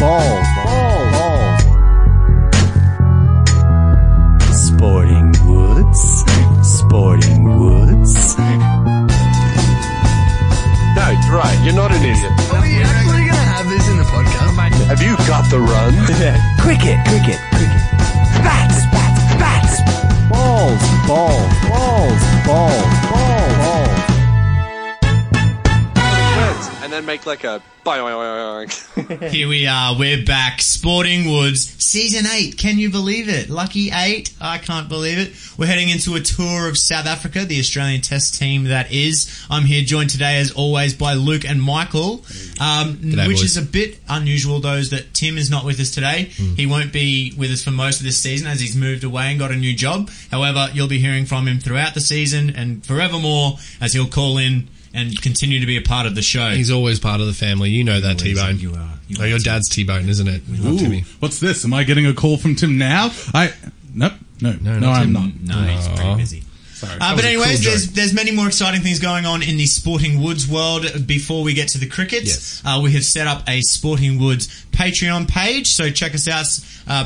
Ball. Sporting Woods. No, it's right. You're not an idiot. Are we actually going to have this in the podcast? Have you got the run? Cricket. Bats. Balls. And then make like a... Here we are. We're back. Sporting Woods. Season 8. Can you believe it? Lucky 8. I can't believe it. We're heading into a tour of South Africa, the Australian Test team that is. I'm here joined today, as always, by Luke and Michael, G'day, which boys. Is a bit unusual, though, is that Tim is not with us today. He won't be with us for most of this season as he's moved away and got a new job. However, you'll be hearing from him throughout the season and forevermore as he'll call in and continue to be a part of the show. He's always part of the family. You know that, T-Bone. You are. You are your dad's T-Bone, isn't it? We love Timmy. What's this? Am I getting a call from Tim now? No, I'm not. No, he's pretty busy. Sorry. But anyways, there's many more exciting things going on in the Sporting Woods world before we get to the cricket. Yes. We have set up a Sporting Woods Patreon page, so check us out.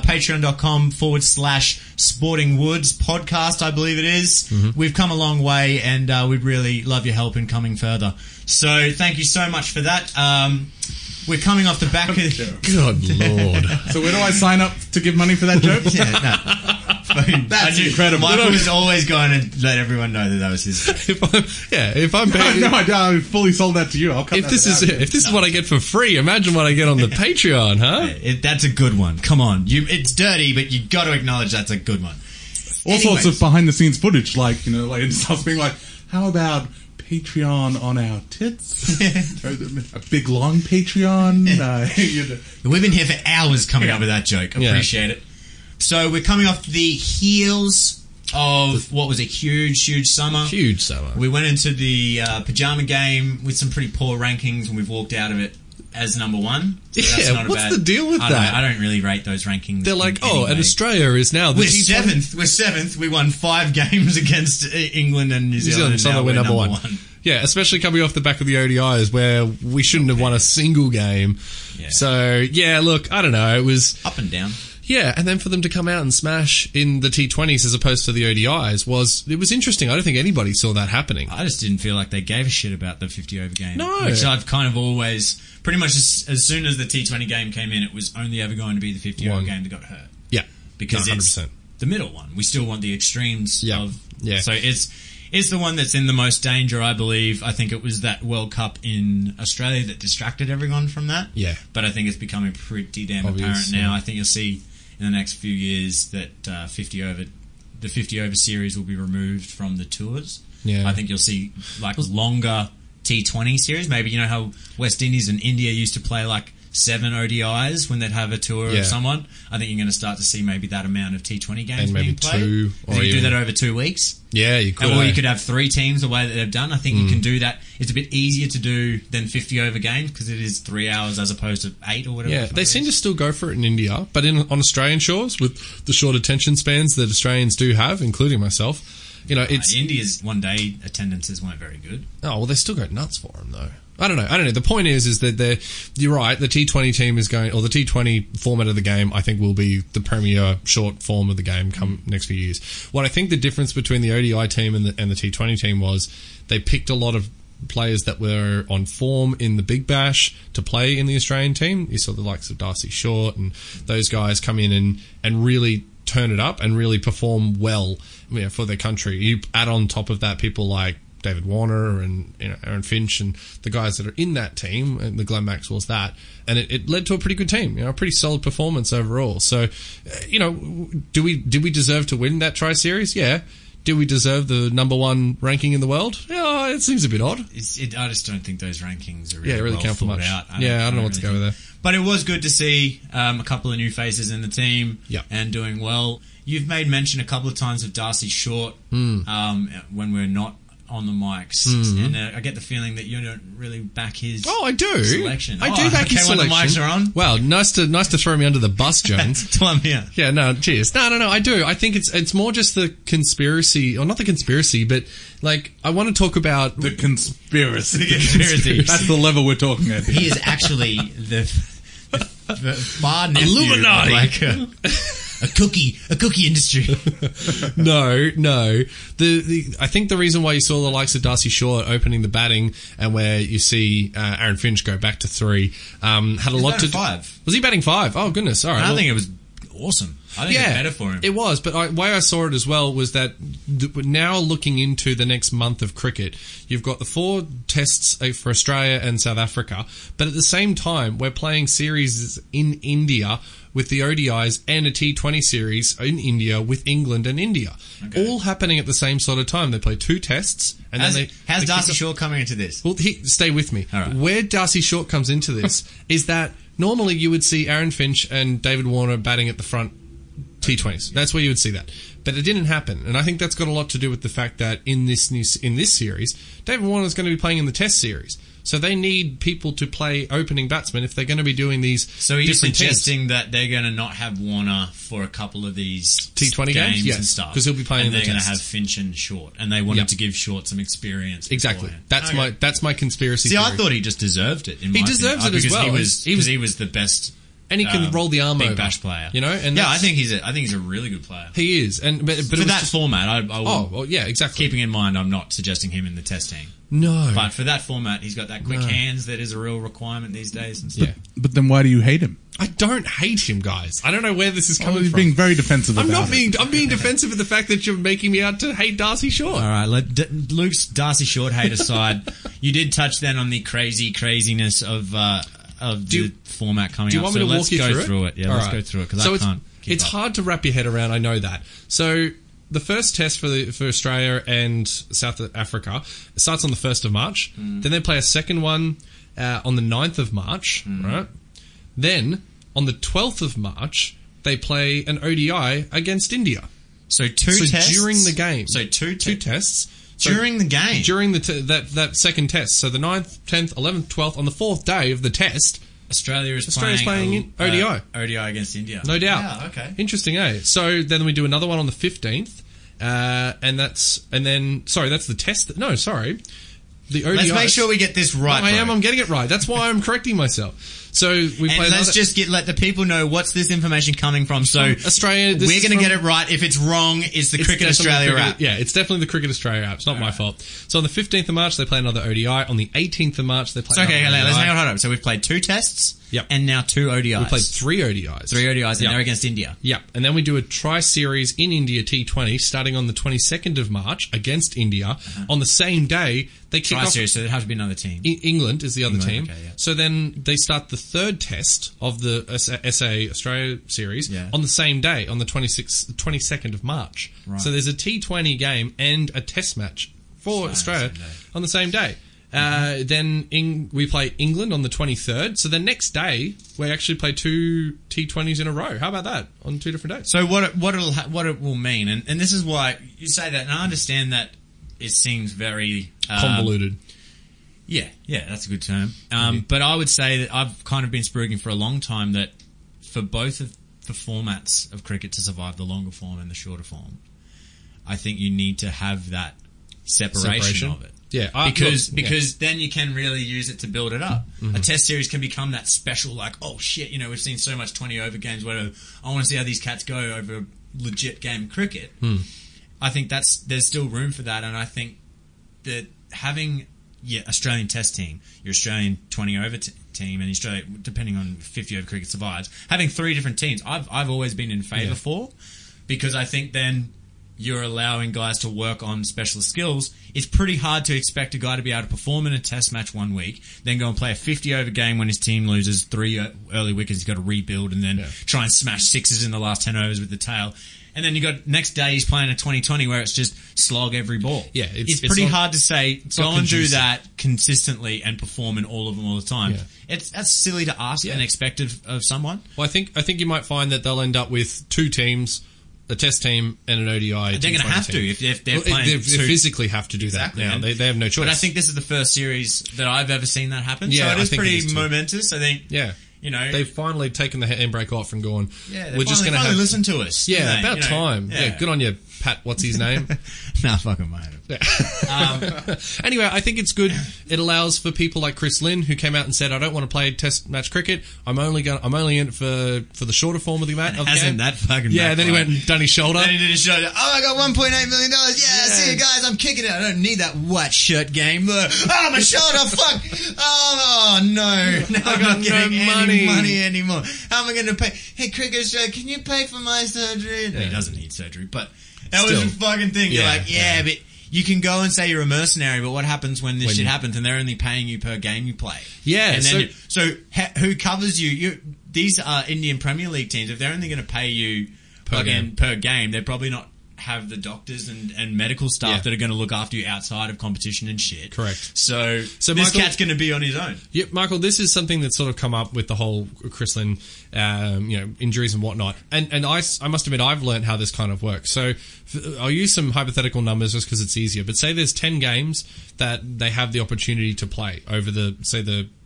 patreon.com/Sporting Woods podcast, I believe it is. We've come a long way, and we'd really love your help in coming further. So thank you so much for that. We're coming off the back of... Good Lord. So where do I sign up to give money for that joke? That's incredible. Michael was always going to let everyone know that was his joke. I fully sold that to you. I'll cut If this is what I get for free, imagine what I get on the Patreon, huh? Yeah, that's a good one. Come on. It's dirty, but you got to acknowledge that's a good one. Sorts of behind-the-scenes footage, like it's us being like, how about... Patreon on our tits. A big long Patreon. We've been here for hours coming up with that joke. Appreciate it. So we're coming off the heels of what was a huge summer. We went into the pyjama game with some pretty poor rankings, and we've walked out of it as number one. So that's not what's the deal with that? I don't really rate those rankings. They're like, and Australia is now... We're seventh. We won 5 games against England and New Zealand, and now we're number one. Yeah, especially coming off the back of the ODIs where we shouldn't have won a single game. Yeah. So, look, I don't know. It was... Up and down. Yeah, and then for them to come out and smash in the T20s as opposed to the ODIs was interesting. I don't think anybody saw that happening. I just didn't feel like they gave a shit about the 50-over game. No. Which I've kind of always... Pretty much as soon as the T20 game came in, it was only ever going to be the 50-over game that got hurt. Yeah. Because it's the middle one. We still want the extremes of... Yeah. So it's the one that's in the most danger, I believe. I think it was that World Cup in Australia that distracted everyone from that. Yeah. But I think it's becoming pretty damn obvious, apparent now. I think you'll see... in the next few years that 50-over series will be removed from the tours. Yeah. I think you'll see longer T20 series. Maybe you know how West Indies and India used to play 7 ODIs when they'd have a tour of someone. I think you're going to start to see maybe that amount of T20 games and maybe being played. 2 or you do that over 2 weeks. Yeah, you could. Or you could have 3 teams the way that they've done. I think you can do that. It's a bit easier to do than 50-over games because it is 3 hours as opposed to 8 or whatever. Yeah, they seem to still go for it in India, but on Australian shores with the short attention spans that Australians do have, including myself. India's one-day attendances weren't very good. Oh, well, they still go nuts for them, though. I don't know. The point is that you're right, the T20 team is going, or the T20 format of the game, I think will be the premier short form of the game come next few years. What I think the difference between the ODI team and the T20 team was they picked a lot of players that were on form in the Big Bash to play in the Australian team. You saw the likes of Darcy Short and those guys come in and really turn it up and really perform well for their country. You add on top of that people like David Warner and Aaron Finch and the guys that are in that team and the Glenn Maxwell's that, and it led to a pretty good team, a pretty solid performance overall. So, did we deserve to win that tri-series? Yeah. Do we deserve the number one ranking in the world? Yeah, it seems a bit odd. I just don't think those rankings are really well count for much. Out. I don't know what to go with there. But it was good to see a couple of new faces in the team and doing well. You've made mention a couple of times of Darcy Short when we're not on the mics, and I get the feeling that you don't really back his selection. Oh, I do. His selection. When the mics are on. Wow, nice to throw me under the bus, Jones. Till I'm here. Yeah, no, cheers. No, I do. I think it's more just the conspiracy, or not the conspiracy, but I want to talk about... The conspiracy. That's the level we're talking at. He is actually the... the far nephew Illuminati. Like a cookie industry. No. I think the reason why you saw the likes of Darcy Short opening the batting and where you see Aaron Finch go back to three had a lot to do. Five. Was he batting five? Oh goodness! All right. I think it was awesome. I think it was better for him. It was, but the way I saw it as well was that now looking into the next month of cricket, you've got the four tests for Australia and South Africa, but at the same time, we're playing series in India with the ODIs and a T20 series in India with England and India. Okay. All happening at the same sort of time. They play two tests. And how's Darcy Short coming into this? Well, stay with me. All right. Where Darcy Short comes into this is that normally you would see Aaron Finch and David Warner batting at the front T20s. That's where you would see that. But it didn't happen. And I think that's got a lot to do with the fact that in this series, David Warner's going to be playing in the Test series. So they need people to play opening batsmen if they're going to be doing these. So are you suggesting that they're going to not have Warner for a couple of these T20 games? Yes, and stuff? Because he'll be playing in the Test. And they're going to have Finch and Short. And they wanted to give Short some experience. Exactly. Beforehand. That's my conspiracy theory. I thought he just deserved it. He deserves it as well. Because he was the best. And he can roll the arm over. Big Bash player, you know. And I think he's a really good player. He is, but for that format, exactly. Keeping in mind, I'm not suggesting him in the Test team. No, but for that format, he's got that quick hands that is a real requirement these days. And stuff. But then why do you hate him? I don't hate him, guys. I don't know where this is coming from. Being very defensive. I'm being defensive of the fact that you're making me out to hate Darcy Short. All right, let Luke's Darcy Short hate aside. You did touch then on the craziness of the format coming up. Do you want me to walk you through it? Yeah, let's go through it because I can't. It's hard to wrap your head around. I know that. So the first test for Australia and South Africa starts on the 1st of March. Mm. Then they play a second one on the 9th of March, right? Then on the 12th of March, they play an ODI against India. So two tests during the game. So two tests. So during the game? During that second test. So the 9th, 10th, 11th, 12th, on the 4th day of the test, Australia is playing ODI against India. No doubt. Yeah, okay. Interesting, eh? So then we do another one on the 15th, that's the test. The ODI. Let's make sure we get this right. No, I'm getting it right. That's why I'm correcting myself. So let the people know what's this information coming from. So Australia, we're going to get it right. If it's wrong, it's the Cricket Australia app. Yeah, it's definitely the Cricket Australia app. It's not my fault. So on the 15th of March, they play another ODI. On the 18th of March, they play another ODI. Let's hang on. So we've played two tests and now two ODIs. We played three ODIs. And they're against India. Yep. And then we do a tri-series in India T20 starting on the 22nd of March against India. Uh-huh. On the same day, they kick off. Tri-series, so there'd have to be another team. England is the other team. Okay, yeah. So then they start the third test of the SA Australia series on the same day, on the 22nd of March. Right. So there's a T20 game and a test match for Australia on the same day. Then we play England on the 23rd. So the next day, we actually play two T20s in a row. How about that? On two different days. So what it will mean, and this is why you say that, and I understand that it seems very convoluted. Yeah, that's a good term. But I would say that I've kind of been spruiking for a long time that for both of the formats of cricket to survive, the longer form and the shorter form, I think you need to have that separation of it. Yeah, because then you can really use it to build it up. Mm-hmm. A test series can become that special, like, oh shit, you know, we've seen so much 20-over games, whatever. I want to see how these cats go over a legit game of cricket. Mm. I think there's still room for that, and I think that having Australian test team, your Australian 20-over team, and Australia, depending on 50-over cricket survives, having three different teams, I've always been in favour for, because I think then you're allowing guys to work on specialist skills. It's pretty hard to expect a guy to be able to perform in a test match one week, then go and play a 50-over game when his team loses three early wickets, he's got to rebuild, and then try and smash sixes in the last 10 overs with the tail. And then you got next day he's playing a 20-20 where it's just slog every ball. Yeah, it's pretty hard to say go and do that consistently and perform in all of them all the time. Yeah. That's silly to ask and expect of someone. Well, I think you might find that they'll end up with two teams, a test team and an ODI. They're going to have to if they're playing. They physically have to do that now. They have no choice. But I think this is the first series that I've ever seen that happen. Yeah, so it is pretty momentous. I think. Yeah. You know, they've finally taken the handbrake off and gone, we're just going to have... listen to us. Yeah, about time. Yeah, good on you, Pat, what's his name? Nah, fucking mind him. Yeah. Anyway, I think it's good. It allows for people like Chris Lynn, who came out and said, I don't want to play test match cricket. I'm only in it for the shorter form of the match. Hasn't that fucking... Yeah, and then he went and done his shoulder. Then he did his shoulder. Oh, I got $1.8 million. Yeah, see you guys. I'm kicking it. I don't need that white shirt game. Look. Oh, my shoulder. Fuck. Oh, no. I'm not getting any money anymore. How am I going to pay? Hey, Cricket Australia, can you pay for my surgery? Yeah. He doesn't need surgery, but... That was the fucking thing. Yeah, you're like, but you can go and say you're a mercenary, but what happens when this shit happens and they're only paying you per game you play? Yeah. And then who covers you? These are Indian Premier League teams. If they're only going to pay you per game, they're probably not have the doctors and medical staff that are going to look after you outside of competition and shit. Correct. So this Michael, cat's going to be on his own. Yeah, Michael, this is something that's sort of come up with the whole Chris Lynn, injuries and whatnot. And I must admit, I've learned how this kind of works. So I'll use some hypothetical numbers just because it's easier. But say there's 10 games that they have the opportunity to play over the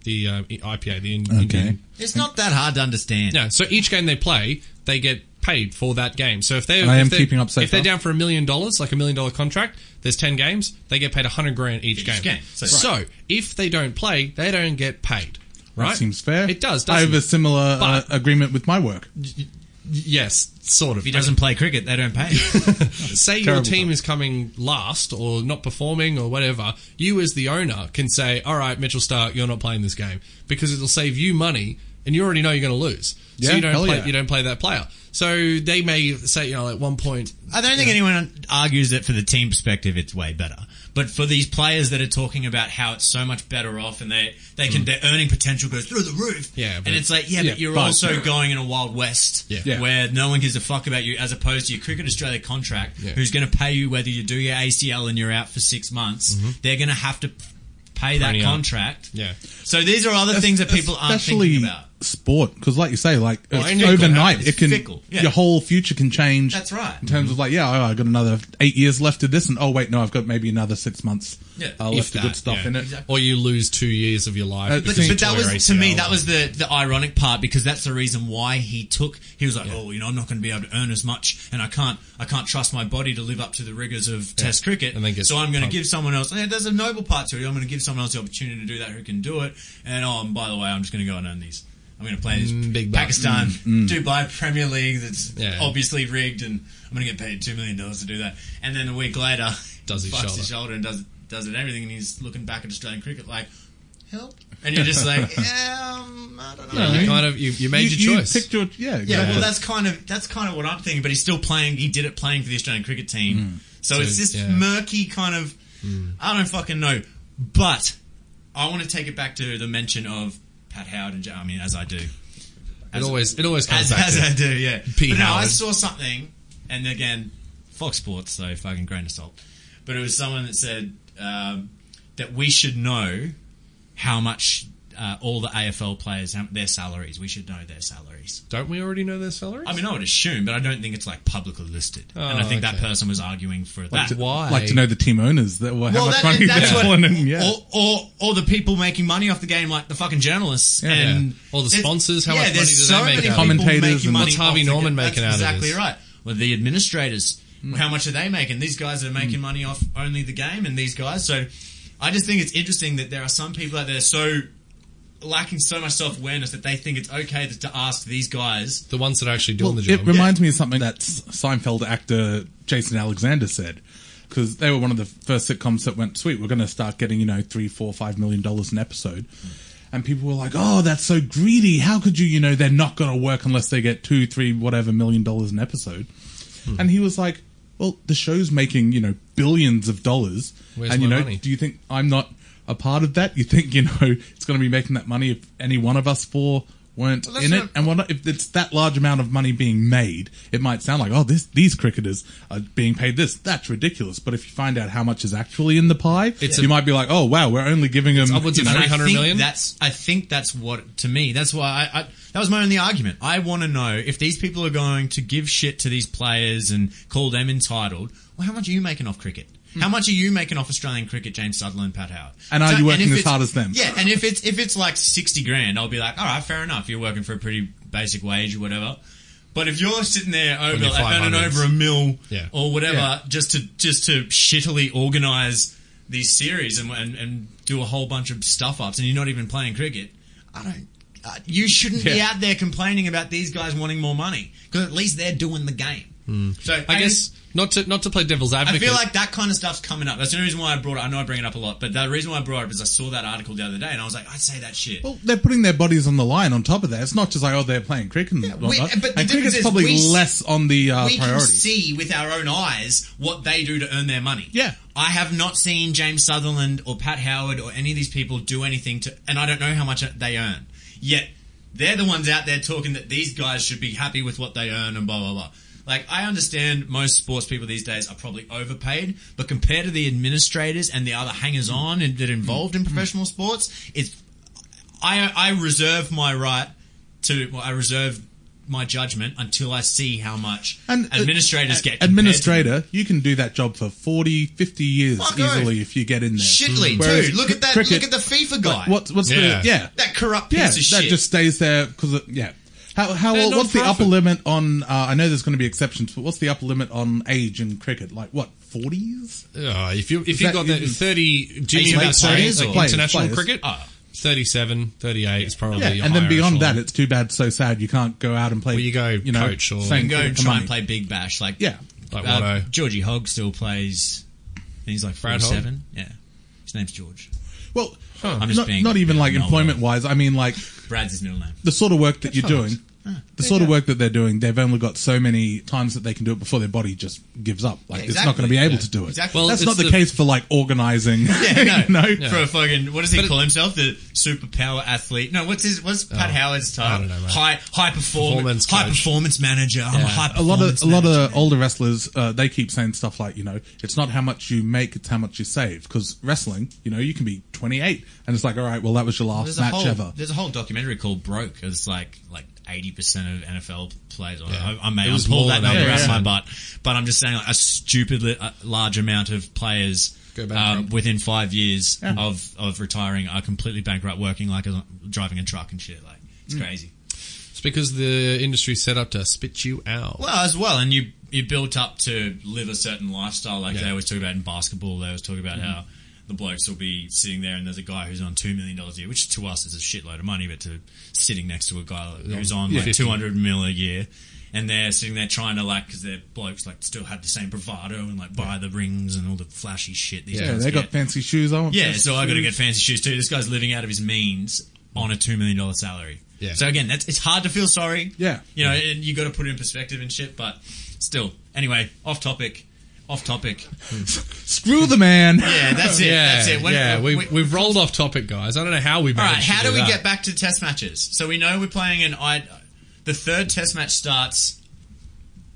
IPA. Indian. It's not that hard to understand. No, so each game they play, they get paid for that game. So if they're down for $1 million, like $1 million contract, there's 10 games, they get paid $100,000 each game. So if they don't play, they don't get paid. Right? That seems fair. It does. I have a similar agreement with my work. Yes, sort of. If he doesn't play cricket, they don't pay. Say your team is coming last or not performing or whatever, you as the owner can say, all right, Mitchell Starc, you're not playing this game, because it'll save you money and you already know you're going to lose. So you don't play that player. So they may say, at one point... I don't think anyone argues that for the team perspective it's way better. But for these players that are talking about how it's so much better off and their earning potential goes through the roof. Yeah, and it's like, but you're also going in a Wild West where no one gives a fuck about you, as opposed to your Cricket Australia contract, who's going to pay you whether you do your ACL and you're out for 6 months. Mm-hmm. They're going to have to pay that contract. Yeah. So these are other things that people aren't thinking about. Sport, because like you say, like overnight it can your whole future can change. That's right. In terms of like, I got another 8 years left to this, and I've got maybe another 6 months left of good stuff in it, exactly. Or you lose 2 years of your life. But that was to me the ironic part, because that's the reason why he was like, I'm not going to be able to earn as much, and I can't trust my body to live up to the rigors of Test cricket, and so I'm going to give someone else. And there's a noble part to it. I'm going to give someone else the opportunity to do that who can do it. And by the way, I'm just going to go and earn these. I'm going to play this big Pakistan, Dubai Premier League that's obviously rigged, and I'm going to get paid $2 million to do that. And then a week later, his shoulder and does it everything, and he's looking back at Australian cricket like, help. And you're just like, I don't know. You kind of you made your choice. You picked your, exactly. Yeah, well, that's kind of what I'm thinking. But he's still playing. He did it playing for the Australian cricket team. So it's this murky kind of, I don't fucking know. But I want to take it back to the mention of Pat Howard and Jai, as I do. It always comes back to. As I do, P. But now I saw something, and again, Fox Sports, so fucking grain of salt. But it was someone that said that we should know how much all the AFL players, their salaries. We should know their salaries. Don't we already know their salaries? I would assume, but I don't think it's like publicly listed. Oh, and I think that person was arguing for that. Why? Like to know the team owners how much money they're pulling in. Yeah. Or the people making money off the game, like the fucking journalists and all the sponsors. How much money do they make? Many commentators and what's Harvey Norman making out of this? Exactly right. Well, the administrators, how much are they making? These guys are making money off only the game, and these guys. So I just think it's interesting that there are some people out there so lacking so much self-awareness that they think it's okay to ask these guys, the ones that are actually doing the job. It reminds me of something that Seinfeld actor Jason Alexander said, because they were one of the first sitcoms that went, sweet, we're going to start getting, $3, $4, $5 million an episode. And people were like, oh, that's so greedy. How could you, they're not going to work unless they get $2, $3, whatever $million an episode. And he was like, well, the show's making, billions of dollars. Where's and, money? Do you think I'm not a part of that? You think it's going to be making that money if any one of us four weren't in it? And if it's that large amount of money being made, it might sound like, these cricketers are being paid this. That's ridiculous. But if you find out how much is actually in the pie, you might be like, oh wow, we're only giving them upwards of $300 million. I think that's what, to me, that's why I that was my only argument. I want to know if these people are going to give shit to these players and call them entitled. Well, how much are you making off cricket? How much are you making off Australian cricket, James Sutherland, Pat Howard? And are you working as hard as them? Yeah, and if it's like 60 grand, I'll be like, all right, fair enough. You're working for a pretty basic wage or whatever. But if you're sitting there over like, earning over $1 million or whatever, just to shittily organise these series and do a whole bunch of stuff ups, and you're not even playing cricket, you shouldn't be out there complaining about these guys wanting more money, because at least they're doing the game. So I guess not to play devil's advocate, I feel like that kind of stuff's coming up. That's the reason why I brought it. I know I bring it up a lot, but the reason why I brought it up is I saw that article the other day and I was like, I'd say that shit. Well, they're putting their bodies on the line on top of that. It's not just like, oh, they're playing cricket. But cricket's probably less on the priority. We can see with our own eyes what they do to earn their money. Yeah. I have not seen James Sutherland or Pat Howard or any of these people do anything to, and I don't know how much they earn. Yet, they're the ones out there talking that these guys should be happy with what they earn and blah, blah, blah. Like, I understand most sports people these days are probably overpaid, but compared to the administrators and the other hangers-on that are involved in professional sports, I reserve my right to... Well, I reserve my judgment until I see how much administrators get. Administrator, you can do that job for 40, 50 years easily if you get in there. Shitley, dude. Look at that. Cricket, look at the FIFA guy. That corrupt piece of shit. That just stays there because... Yeah. What's the upper limit on... I know there's going to be exceptions, but what's the upper limit on age in cricket? Like, what, 40s? If you've got 30... Do you mean about 30s? Like international cricket? 37, 38 is probably higher. And then beyond that, it's too bad, so sad. You can't go out and play... Well, you go coach or... You can go and try and play Big Bash. Like, Georgie Hogg still plays... And he's like 47. Yeah. His name's George. Well... I'm just not even employment-wise. I mean, like... Brad's his middle name. The sort of work that you're doing, the sort of work that they're doing, they've only got so many times that they can do it before their body just gives up. Like, it's not going to be able to do it. Exactly. Well, that's not the case for, like, organising. Yeah, no. For a fucking... What does he call himself? The superpower athlete. No, what's Pat Howard's title? I don't know, mate. High performance manager. Yeah. I'm a high performance manager. A lot of older wrestlers, they keep saying stuff like, it's not how much you make, it's how much you save. Because wrestling, you can be 28. And it's like, all right, well, that was your last match ever. There's a whole documentary called Broke. It's like 80% of NFL players. Yeah. I may pull that number out of my butt, but I'm just saying, like, a stupidly large amount of players within 5 years of retiring are completely bankrupt, working like driving a truck and shit. Like, it's crazy. It's because the industry's set up to spit you out. Well, as well, and you built up to live a certain lifestyle. Like they always talk about in basketball, they always talk about how the blokes will be sitting there and there's a guy who's on $2 million a year, which to us is a shitload of money, but to sitting next to a guy who's on like 200 mil a year, and they're sitting there trying to, like, because their blokes like still had the same bravado and like buy the rings and all the flashy shit. These guys got fancy shoes on. Yeah, so I got to get fancy shoes too. This guy's living out of his means on a $2 million salary. Yeah. So again, it's hard to feel sorry. Yeah. And you got to put it in perspective and shit, but still. Anyway, off topic. Screw the man. Yeah, that's it. Yeah, that's it. We've rolled off topic, guys. I don't know how we managed. All right, how do we get back to test matches? So we know we're playing the third test match starts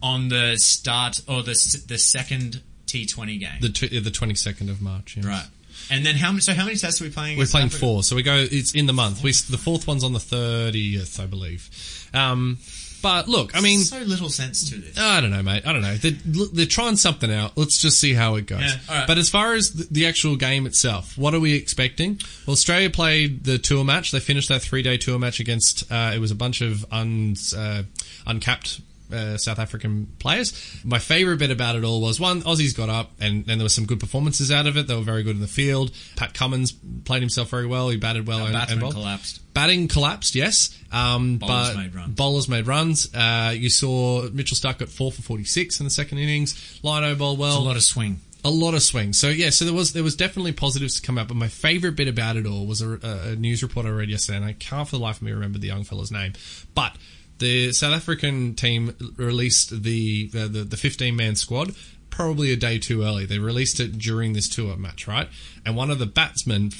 on the start or the second T20 game. The 22nd of March. Yes. Right. And then how many tests are we playing? We're playing 4. So we go, it's in the month. The fourth one's on the 30th, I believe. But look, I mean... So little sense to this. I don't know, mate. I don't know. They're trying something out. Let's just see how it goes. Yeah, all right. But as far as the actual game itself, what are we expecting? Well, Australia played the tour match. They finished that 3-day tour match against... it was a bunch of uncapped South African players. My favourite bit about it all was, one, Aussies got up and there were some good performances out of it. They were very good in the field. Pat Cummins played himself very well. He batted well. Batting collapsed. Batting collapsed, yes. Bowlers made runs. You saw Mitchell Starc got 4 for 46 in the second innings. Lino bowled well. It's a lot of swing. So, there was definitely positives to come out, but my favourite bit about it all was a news report I read yesterday, and I can't for the life of me remember the young fella's name. But... the South African team released the 15-man squad probably a day too early. They released it during this tour match, right? And one of the batsmen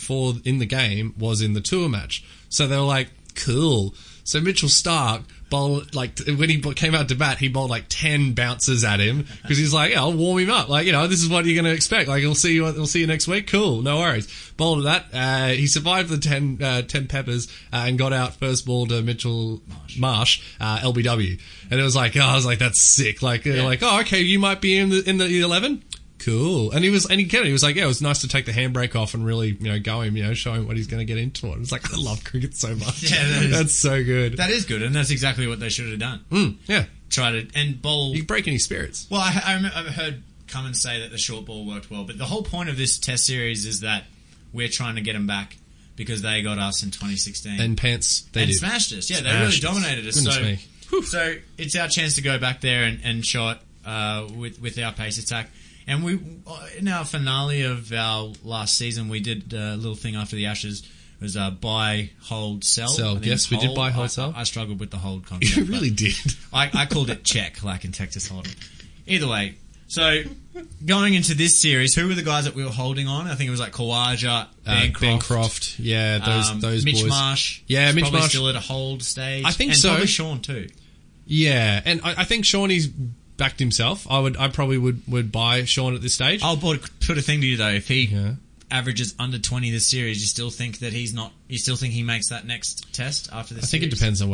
in the game was in the tour match. So they were like, cool. So Mitchell Starc bowled, like, when he came out to bat, he bowled like 10 bounces at him because he's like, I'll warm him up. Like, this is what you're going to expect. Like, we'll see you next week. Cool. No worries. Bowled at that. He survived the 10 peppers and got out first ball to Mitchell Marsh, LBW. And it was like, I was like, that's sick. Like, oh, okay, you might be in the 11. Cool. And he was like, yeah, it was nice to take the handbrake off and really, go him, show him what he's going to get into. And it's like, I love cricket so much. Yeah, that's so good. That is good, and that's exactly what they should have done. Mm, yeah. Try to and bowl. You break any spirits. Well, I've heard Cummins say that the short ball worked well, but the whole point of this Test series is that we're trying to get them back because they got us in 2016 and smashed us. Yeah, they really dominated us. So it's our chance to go back there and show it with our pace attack. And we, in our finale of our last season, we did a little thing after the Ashes. It was buy, hold, sell. Sell, yes, we did buy, hold, sell. I struggled with the hold concept. You really did. I called it check, like in Texas Hold'em. Either way, so going into this series, who were the guys that we were holding on? I think it was like Khawaja, Bancroft. Yeah, those Mitch boys. Marsh. Yeah, Mitch Marsh. Probably still at a hold stage. I think and so. And probably Sean too. Yeah, and I think Seanie's backed himself. I probably would buy Sean at this stage. I'll put a thing to you though. If he averages under 20 this series, you still think that he's not? You still think he makes that next Test after this? I think it depends on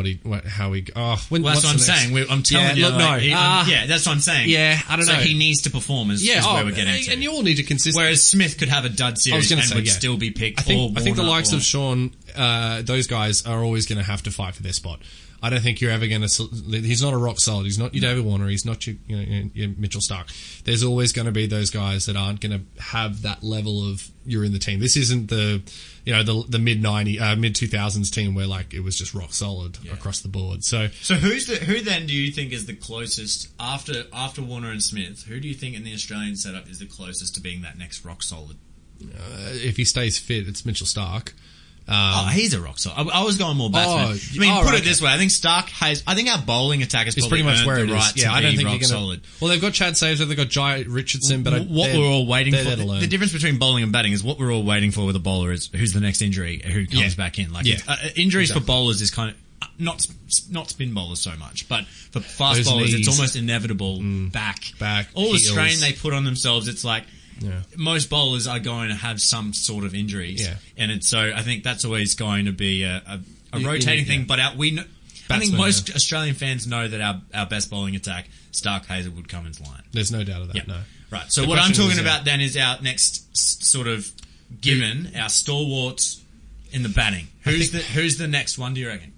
how he. Oh, that's what I'm saying. I'm telling you. That's what I'm saying. Yeah, I don't know. So he needs to perform. Is where we're getting to. And you all need to consistently. Whereas Smith could have a dud series and would still be picked. I think the likes of Sean, those guys are always going to have to fight for their spot. I don't think you're ever going to... He's not a rock solid. He's not your David Warner. He's not your Mitchell Starc. There's always going to be those guys that aren't going to have that level of you're in the team. This isn't the mid-2000s team where it was just rock solid across the board. So who then do you think is the closest after Warner and Smith? Who do you think in the Australian setup is the closest to being that next rock solid? If he stays fit, it's Mitchell Starc. He's a rock solid. I was going more batsman. Put it this way: I think Starc has. I think our bowling attack is probably pretty much where it is. Yeah, I don't think you're solid. Well, they've got Chad Sayers, they've got Jai Richardson, but what we're all waiting for. The difference between bowling and batting is what we're all waiting for with a bowler is who's the next injury, who comes back in. Injuries for bowlers is kind of not spin bowlers so much, but for fast those bowlers, knees. It's almost inevitable. Back. All heels. The strain they put on themselves, it's like. Yeah. Most bowlers are going to have some sort of injuries, and so I think that's always going to be a rotating thing. But I think most Australian fans know that our best bowling attack, Starc, Hazlewood, Cummins, line. There's no doubt of that. Yeah. No, right. So what I'm talking about then is our next sort of given, our stalwarts in the batting. Who's the next one? Do you reckon?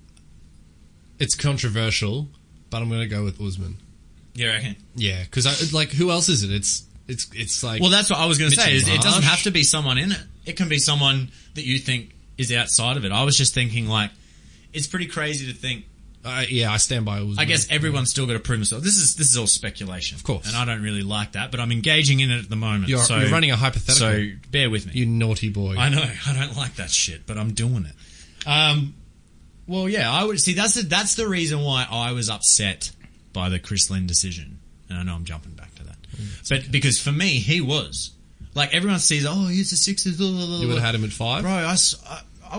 It's controversial, but I'm going to go with Usman. You reckon? Yeah, because who else is it? It's like... Well, that's what I was going to say. It doesn't have to be someone in it. It can be someone that you think is outside of it. I was just thinking, it's pretty crazy to think... I stand by... I guess everyone's still got to prove themselves. This is all speculation. Of course. And I don't really like that, but I'm engaging in it at the moment. You're running a hypothetical. So bear with me. You naughty boy. I know. I don't like that shit, but I'm doing it. Well, yeah, I would... See, that's the reason why I was upset by the Chris Lynn decision. And I know I'm jumping back. Because for me, he was. Everyone sees, he's a sixes. Blah, blah, blah. You would have had him at 5? Bro, I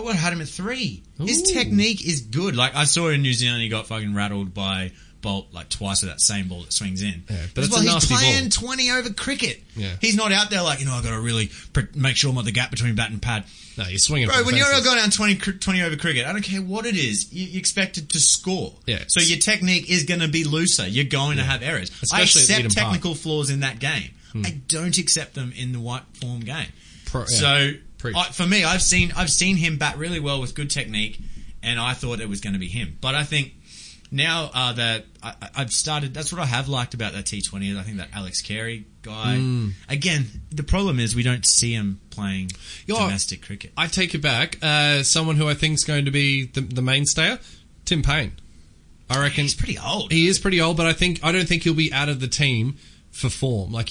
would have had him at 3. Ooh. His technique is good. I saw in New Zealand he got fucking rattled by Bolt, twice with that same ball that swings in. Yeah, but it's a nasty ball. He's playing 20-over cricket. Yeah. He's not out there I've got to really make sure I'm at the gap between bat and pad. No, you're swinging. Bro, when you're going down 20-over cricket, I don't care what it is, you're expected to score. Yeah. So your technique is going to be looser. You're going to have errors. Especially I accept technical flaws in that game. I don't accept them in the white form game. So for me, I've seen him bat really well with good technique, and I thought it was going to be him. But I think now that I've started, that's what I have liked about that T20 is I think that Alex Carey guy. Again, the problem is we don't see him playing domestic cricket. I take it back. Someone who I think is going to be the mainstayer, Tim Paine. I reckon he's pretty old. He is pretty old, but I don't think he'll be out of the team for form. I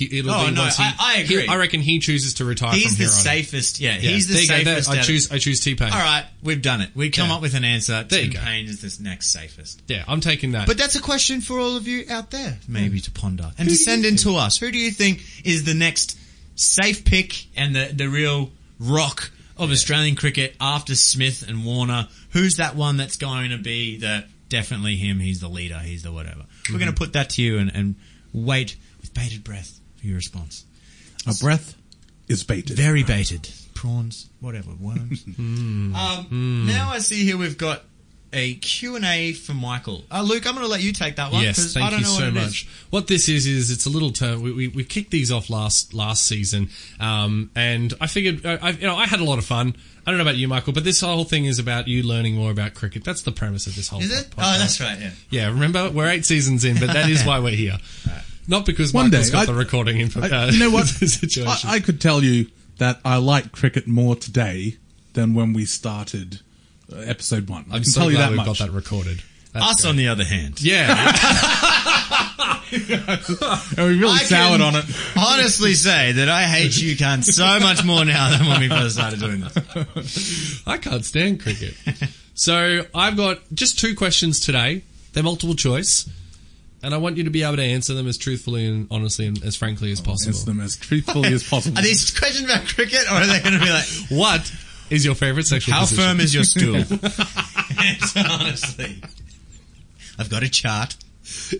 agree. I reckon he chooses to retire. He's from the safest. He's the safest. I choose T-Pain. All right, we've done it. We've come up with an answer. T-Pain is the next safest. Yeah, I'm taking that. But that's a question for all of you out there, maybe to ponder and to send in to us. Who do you think is the next safe pick and the real rock of Australian cricket after Smith and Warner? Who's that one that's going to be the definitely him? He's the leader. He's the whatever. We're going to put that to you and wait. Bated breath for your response. Our breath is bated. Very bated. Prawns, whatever, worms. Now I see here we've got a Q&A for Michael. Luke, I'm going to let you take that one. Yes, thank you so much. What this is it's a little term. We kicked these off last season, and I figured I had a lot of fun. I don't know about you, Michael, but this whole thing is about you learning more about cricket. That's the premise of this whole podcast. Is it? Oh, that's right, yeah. Yeah, remember, we're 8 seasons in, but that is why we're here. Right. Not because Michael's got the recording in you know what? Situation. I could tell you that I like cricket more today than when we started episode 1. I'm so glad we've got that recorded. That's us, great. On the other hand. Yeah. And we really soured on it. Honestly say that I hate you cunts so much more now than when we first started doing this. I can't stand cricket. So I've got just 2 questions today. They're multiple choice. And I want you to be able to answer them as truthfully and honestly and as frankly as possible. Answer them as truthfully as possible. Are these questions about cricket, or are they going to be like... What is your favourite sexual position? How firm is your stool? Answer honestly. I've got a chart.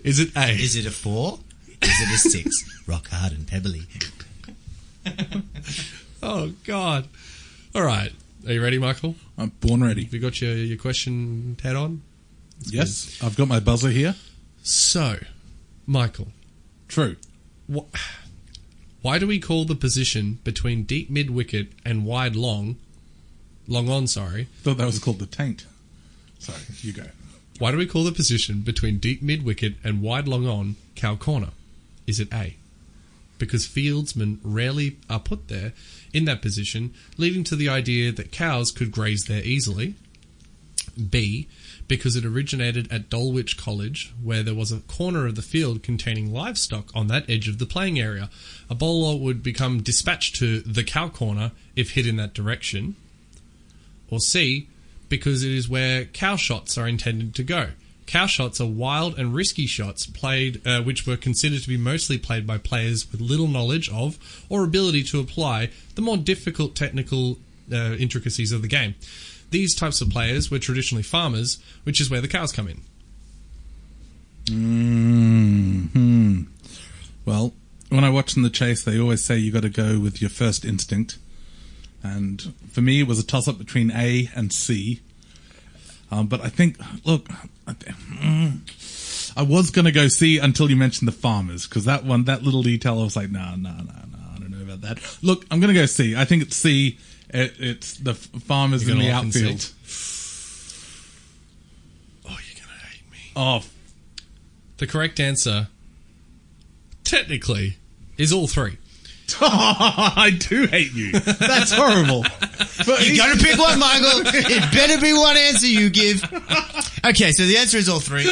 Is it A? Is it a 4? Is it a 6? Rock hard and pebbly. Oh, God. All right. Are you ready, Michael? I'm born ready. Have you got your question hat on? That's yes. Good. I've got my buzzer here. So, Michael. True. Why do we call the position between deep mid-wicket and wide long on? I thought that was called the taint. Sorry, you go. Why do we call the position between deep mid-wicket and wide long on cow corner? Is it A? Because fieldsmen rarely are put there in that position, leading to the idea that cows could graze there easily. B. Because it originated at Dulwich College, where there was a corner of the field containing livestock on that edge of the playing area. A bowler would become dispatched to the cow corner if hit in that direction. Or C. Because it is where cow shots are intended to go. Cow shots are wild and risky shots played, which were considered to be mostly played by players with little knowledge of or ability to apply the more difficult technical intricacies of the game. These types of players were traditionally farmers, which is where the cows come in. Mm-hmm. Well, when I watch In the Chase, they always say you got to go with your first instinct. And for me, it was a toss-up between A and C. But I think, look, I was going to go C until you mentioned the farmers, because that one, that little detail, I was like, nah, I don't know about that. Look, I'm going to go C. I think it's C. It's the farmers in the outfield. Oh, you're going to hate me. Oh. The correct answer, technically, is all 3. Oh, I do hate you. That's horrible. But you're going to pick one, Michael. It better be one answer you give. Okay, so the answer is all 3.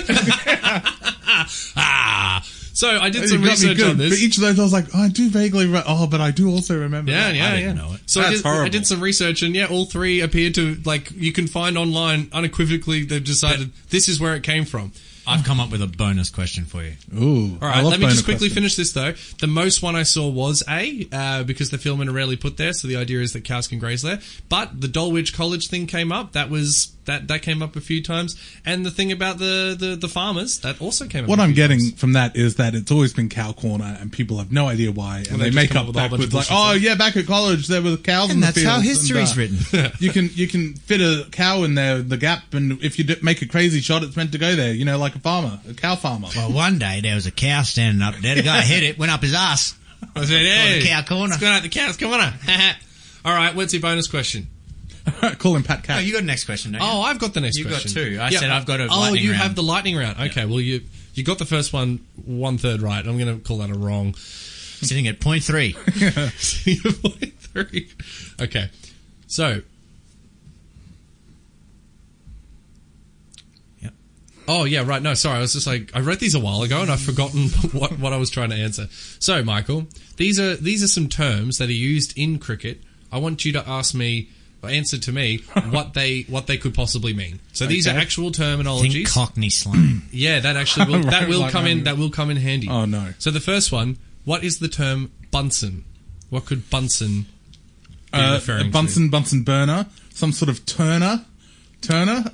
So I did some research on this. For each of those, I was like, I do vaguely remember. Oh, but I do also remember. I didn't know it. So That's horrible. I did some research, and yeah, all 3 appear to, like, you can find online unequivocally. They've decided this is where it came from. I've come up with a bonus question for you. Ooh. All right, let me just quickly finish this, though. The most one I saw was A, because the fieldsmen are rarely put there, so the idea is that cows can graze there. But the Dulwich College thing came up. That came up a few times. And the thing about the farmers, that also came up. What I'm getting from that is that it's always been cow corner, and people have no idea why, and they make up backwards, like, oh, yeah, back at college, there were cows in the field. And that's how history's written. You can fit a cow in there, the gap, and if you make a crazy shot, it's meant to go there, you know, like a farmer, a cow farmer. Well, one day there was a cow standing up there. The guy hit it, went up his ass. I said, hey, the cow corner. It's going out the cow's corner. All right, what's your bonus question? Call him Pat Cat. Oh, you got a next question, don't you? Oh, I've got the next question. You've got 2. I said I've got a lightning round. Oh, you have the lightning round. Okay, well, you got the first one third right. I'm going to call that a wrong. Sitting at 0.3. Sitting at 0.3. Okay, so... Oh, yeah, right. No, sorry. I was just like, I read these a while ago and I've forgotten what I was trying to answer. So, Michael, these are some terms that are used in cricket. I want you to answer to me what they could possibly mean. So these are actual terminologies. Think Cockney slang. Yeah, that actually will come in handy. Oh no. So the first one, what is the term Bunsen? What could Bunsen be referring to? Bunsen burner, some sort of turner? A turner?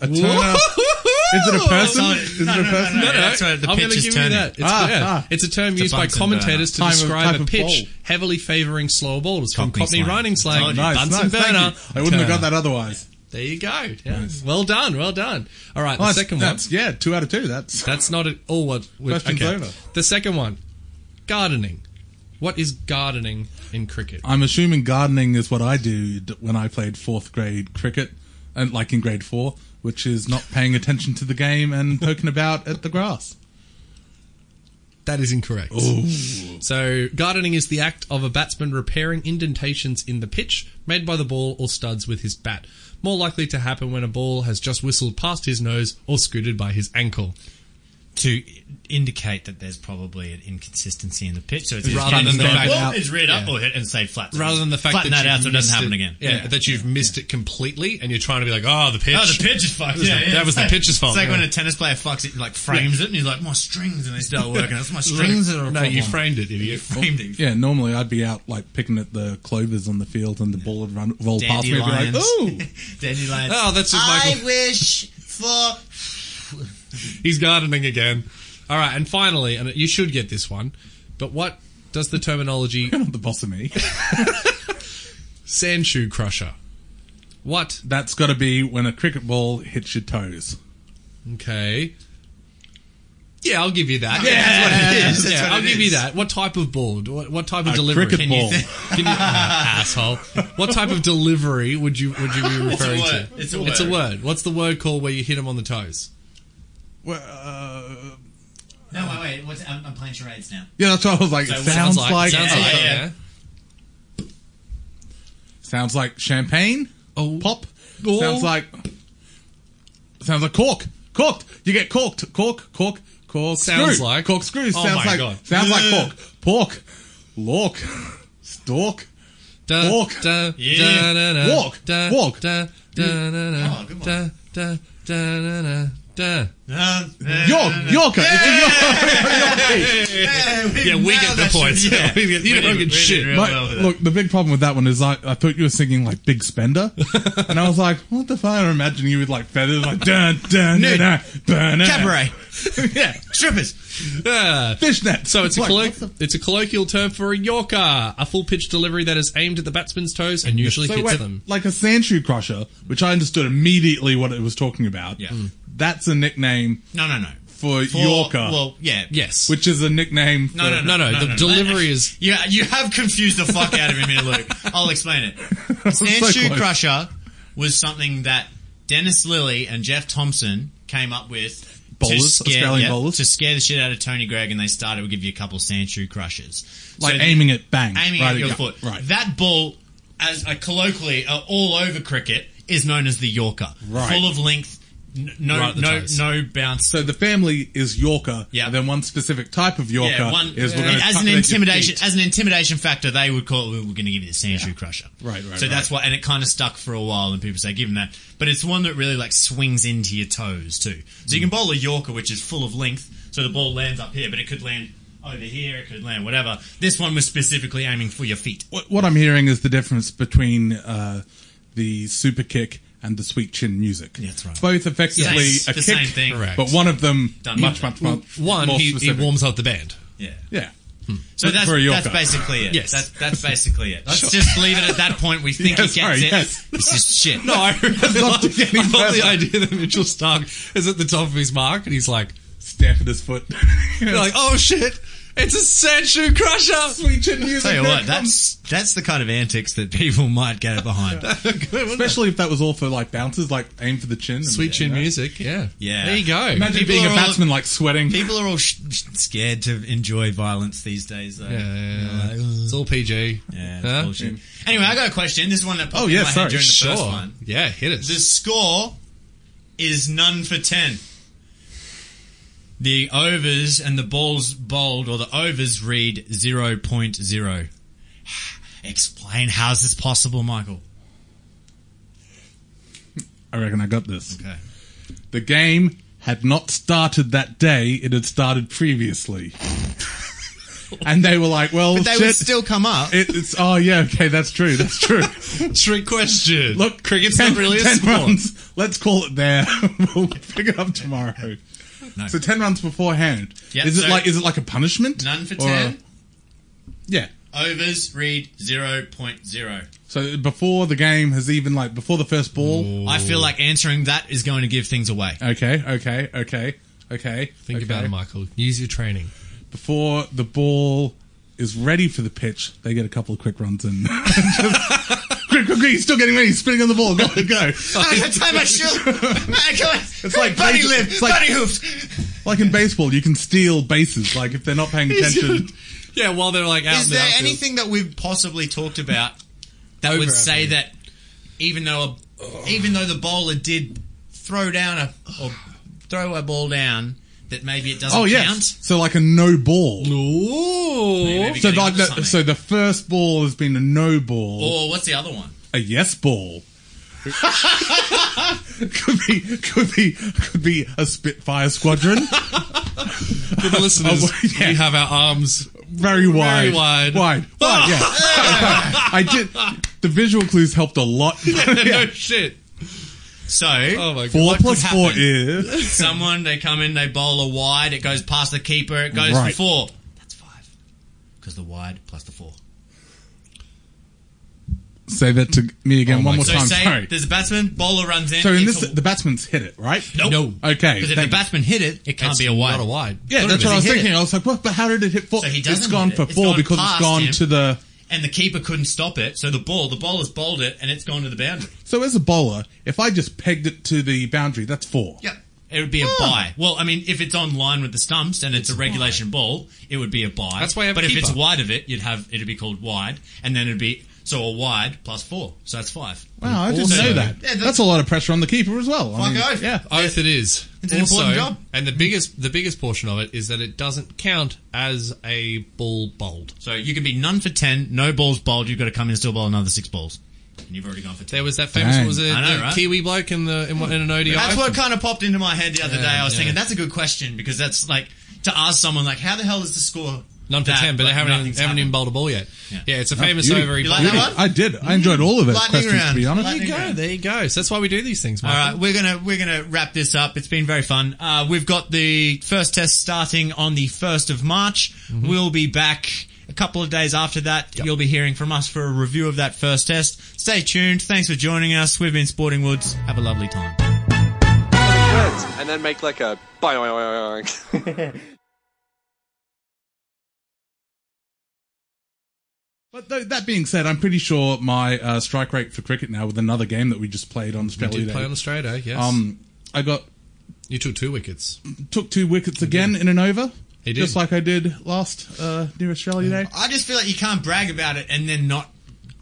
Is it a person? No. That's right, the pitch is turning. It's a term used by commentators to describe a pitch heavily favouring slower bowlers. From Cockney running slang, Bunsen burner. I wouldn't have got that otherwise. There you go. Yeah. Nice. Well done. Well done. All right. The second one. Yeah, 2 out of 2. That's not at all what. Question's over. The second one. Gardening. What is gardening in cricket? I'm assuming gardening is what I did when I played 4th grade cricket, and like in grade 4, which is not paying attention to the game and poking about at the grass. That is incorrect. Ooh. So, gardening is the act of a batsman repairing indentations in the pitch made by the ball or studs with his bat. More likely to happen when a ball has just whistled past his nose or scooted by his ankle. To indicate that there's probably an inconsistency in the pitch. So it's rather than the fact that it's read up or hit and say flat. Rather than the fact that it doesn't happen again. Yeah, that you've missed it completely and you're trying to be like, oh, the pitch. Oh, the pitch is fucked. Yeah, that was the pitch's fault. It's like when a tennis player fucks it and like frames it and he's like, my strings, and they start working. That's my strings that are a problem. No, you framed it, idiot. Yeah, normally I'd be out like picking at the clovers on the field and the ball would roll past me and be like, oh. Dandelions. Oh, that's just Michael. I wish for... He's gardening again. All right, and finally, and you should get this one, but what does the terminology... You're not the boss of me. Sand shoe crusher. What? That's got to be when a cricket ball hits your toes. Okay. Yeah, I'll give you that. Yeah, that's what it is. Yeah, I'll give you that. What type of ball? What type of delivery? Cricket ball. Asshole. What type of delivery would you be referring to? It's a word. It's a word. What's the word called where you hit them on the toes? Well, no, wait. I'm playing charades now. Yeah, that's what I was like. So sounds like champagne. Oh, pop. Oh. Sounds like cork. Corked. You get corked. Cork. Sounds like corkscrew. Oh my god. Sounds like cork. Pork. Lork. Stork. Walk. Walk. Oh, good one. Yorker. Yeah, we get the points. Yeah. You don't get shit. Look, the big problem with that one is I thought you were singing like Big Spender, and I was like, what the fuck? I imagine you with like feathers, like dun, cabaret. Yeah, strippers, fishnet. So it's a colloquial term for a yorker, a full pitch delivery that is aimed at the batsman's toes and usually hits at them, like a sand shoe crusher, which I understood immediately what it was talking about. Yeah. That's a nickname. No. For Yorker. Well, yeah. Yes. Which is a nickname for... No. The delivery is... Yeah, you have confused the fuck out of him here, Luke. I'll explain it. Sand shoe crusher was something that Dennis Lillee and Jeff Thomson came up with to scare the shit out of Tony Greig, and they started, we'll give you a couple sand shoe crushers. Like so aiming at bang. Aiming right at your foot. Right. That ball, as a colloquially all over cricket, is known as the Yorker. Right. Full of length. No bounce. So the family is Yorker, yeah. And then one specific type of Yorker is as an intimidation factor. They would call it, we're going to give you the sand shoe crusher, right. So that's why, and it kind of stuck for a while, and people say give them that. But it's one that really like swings into your toes too. So you can bowl a Yorker, which is full of length, so the ball lands up here, but it could land over here, it could land whatever. This one was specifically aiming for your feet. What I'm hearing is the difference between the super kick and the sweet chin music. Yeah, that's right. Both effectively a kick, same thing. But one of them much more specific. He warms up the band. Yeah. Yeah. Hmm. So that's basically it. Yes. That's basically it. Let's just leave it at that point. We think he gets it. Yes. This is shit. No, I really love the idea that Mitchell Starc is at the top of his mark and he's like, stamping his foot. You're like, oh shit. It's a sand shoe crusher. Sweet chin music. Tell you what, that's the kind of antics that people might get behind. Good, especially if that was all for like bounces, like aim for the chin. Sweet chin music. Yeah. Yeah. There you go. Imagine people being a batsman, like sweating. People are all scared to enjoy violence these days, though. Yeah. Like, it's all PG. Yeah. It's bullshit. Anyway, I got a question. This is one that popped in my head during the first one. Yeah, hit us. The score is 9 for 10. The overs and the balls bowled, or the overs read 0.0. Explain how is this possible, Michael? I reckon I got this. Okay. The game had not started that day; it had started previously, and they were like, "Well, but they would still come up." That's true. Trick question. Look, cricket's not really a sport. 10 runs. Let's call it there. We'll pick it up tomorrow. No. So 10 runs beforehand. Yep, is it like a punishment? 9 for 10. Yeah. Overs read 0.0. So before the game has even, like, before the first ball... Ooh. I feel like answering that is going to give things away. Okay. Think about it, Michael. Use your training. Before the ball is ready for the pitch, they get a couple of quick runs in. Quick, he's still getting ready. He's spinning on the ball. Go. I tie my shoe. It's like bunny lip, bunny hoofed. Like in baseball, you can steal bases, like, if they're not paying attention. Yeah, while they're, like, out in the outfield. Is there anything that we've possibly talked about that would say that even though the bowler did throw down a ball down, that maybe it doesn't count? So, like, a no ball. Ooh. So, like, the first ball has been a no ball. Or what's the other one? A yes ball. could be a Spitfire squadron. For the listeners, we have our arms very wide. Yeah. I did. The visual clues helped a lot. No shit. So, 4 plus 4 is... Someone, they come in, they bowl a wide, it goes past the keeper, it goes for 4. That's 5. Because the wide plus the 4. Say that to me again one more time. Sorry. There's a batsman, bowler runs in. So in this, the batsman's hit it, right? No. Okay. Because if the batsman hit it, it can't be a wide. Not a wide. Yeah, that's what I was thinking. I was like, what? But how did it hit 4? So he doesn't. It's gone for 4 because it's gone to the... And the keeper couldn't stop it, so the bowler's bowled it, and it's gone to the boundary. So as a bowler, if I just pegged it to the boundary, that's 4. Yep. It would be a bye. Well, I mean, if it's on line with the stumps and it's a regulation ball, it would be a bye. That's why you have a keeper. But if it's wide of it, it'd be called wide, and then it'd be... So a wide plus 4. So that's 5. Wow, I didn't know that. Yeah, that's a lot of pressure on the keeper as well. Fuck oath. Yeah. Oath it is. It's an important job. And the biggest portion of it is that it doesn't count as a ball bowled. So you can be none for 10, no balls bowled, you've got to come in and still bowl another 6 balls. And you've already gone for 10. There was that famous Kiwi bloke in an ODI. That's what kind of popped into my head the other day. I was thinking, that's a good question, because that's like, to ask someone, like, how the hell is the score... None for 10, but they haven't even bowled a ball yet. Yeah, it's a famous over. You like that one? I did. I enjoyed all of it. Questions, to be honest. There you go. So that's why we do these things, Michael. All right, we're gonna wrap this up. It's been very fun. We've got the first test starting on the 1st of March. Mm-hmm. We'll be back a couple of days after that. Yep. You'll be hearing from us for a review of that first test. Stay tuned. Thanks for joining us. We've been Sporting Woods. Have a lovely time. And then make like a bye. But that being said, I'm pretty sure my strike rate for cricket now with another game that we just played on Australia Day. Play on Australia Day, yes. I got... You took 2 wickets. Took 2 wickets again in an over. He did. Just like I did last near Australia Day. I just feel like you can't brag about it and then not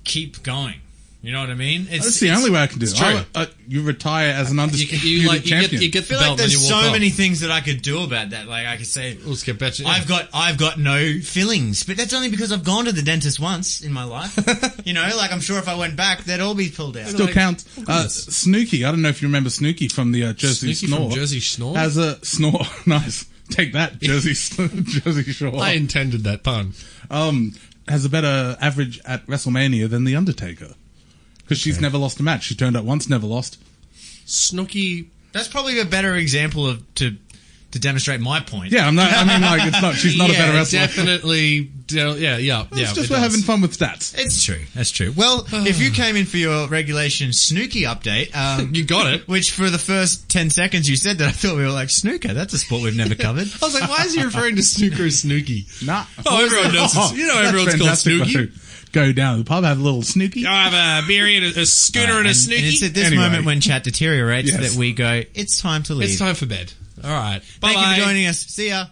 keep going. You know what I mean? That's the only way I can do it. You retire as an undisputed champion. You get the belt. I feel like there's so many things that I could do about that. Like I could say, let's get better. I've got no fillings, but that's only because I've gone to the dentist once in my life. You know, like I'm sure if I went back, they'd all be pulled out. Still counts. Snooki. I don't know if you remember Snooki from the Jersey Snore. Snooki from Jersey Snore as a snore. Nice. Take that, Jersey Shore. I intended that pun. Has a better average at WrestleMania than the Undertaker. Because she's never lost a match. She turned up once, never lost. Snooki. That's probably a better example to demonstrate my point. Yeah, she's not a better wrestler. Definitely. We're having fun with stats. It's true. That's true. Well, if you came in for your regulation Snooki update, you got it. Which for the first 10 seconds you said that, I thought we were like snooker. That's a sport we've never covered. I was like, why is he referring to snooker as Snooki? Nah. Oh, everyone knows. You know, everyone's called Snooki. Go down to the pub, have a little Snooki. I have a beer and a schooner and a Snooki. And it's at this moment when chat deteriorates that we go, it's time to leave. It's time for bed. All right. Bye. Thank you for joining us. See ya.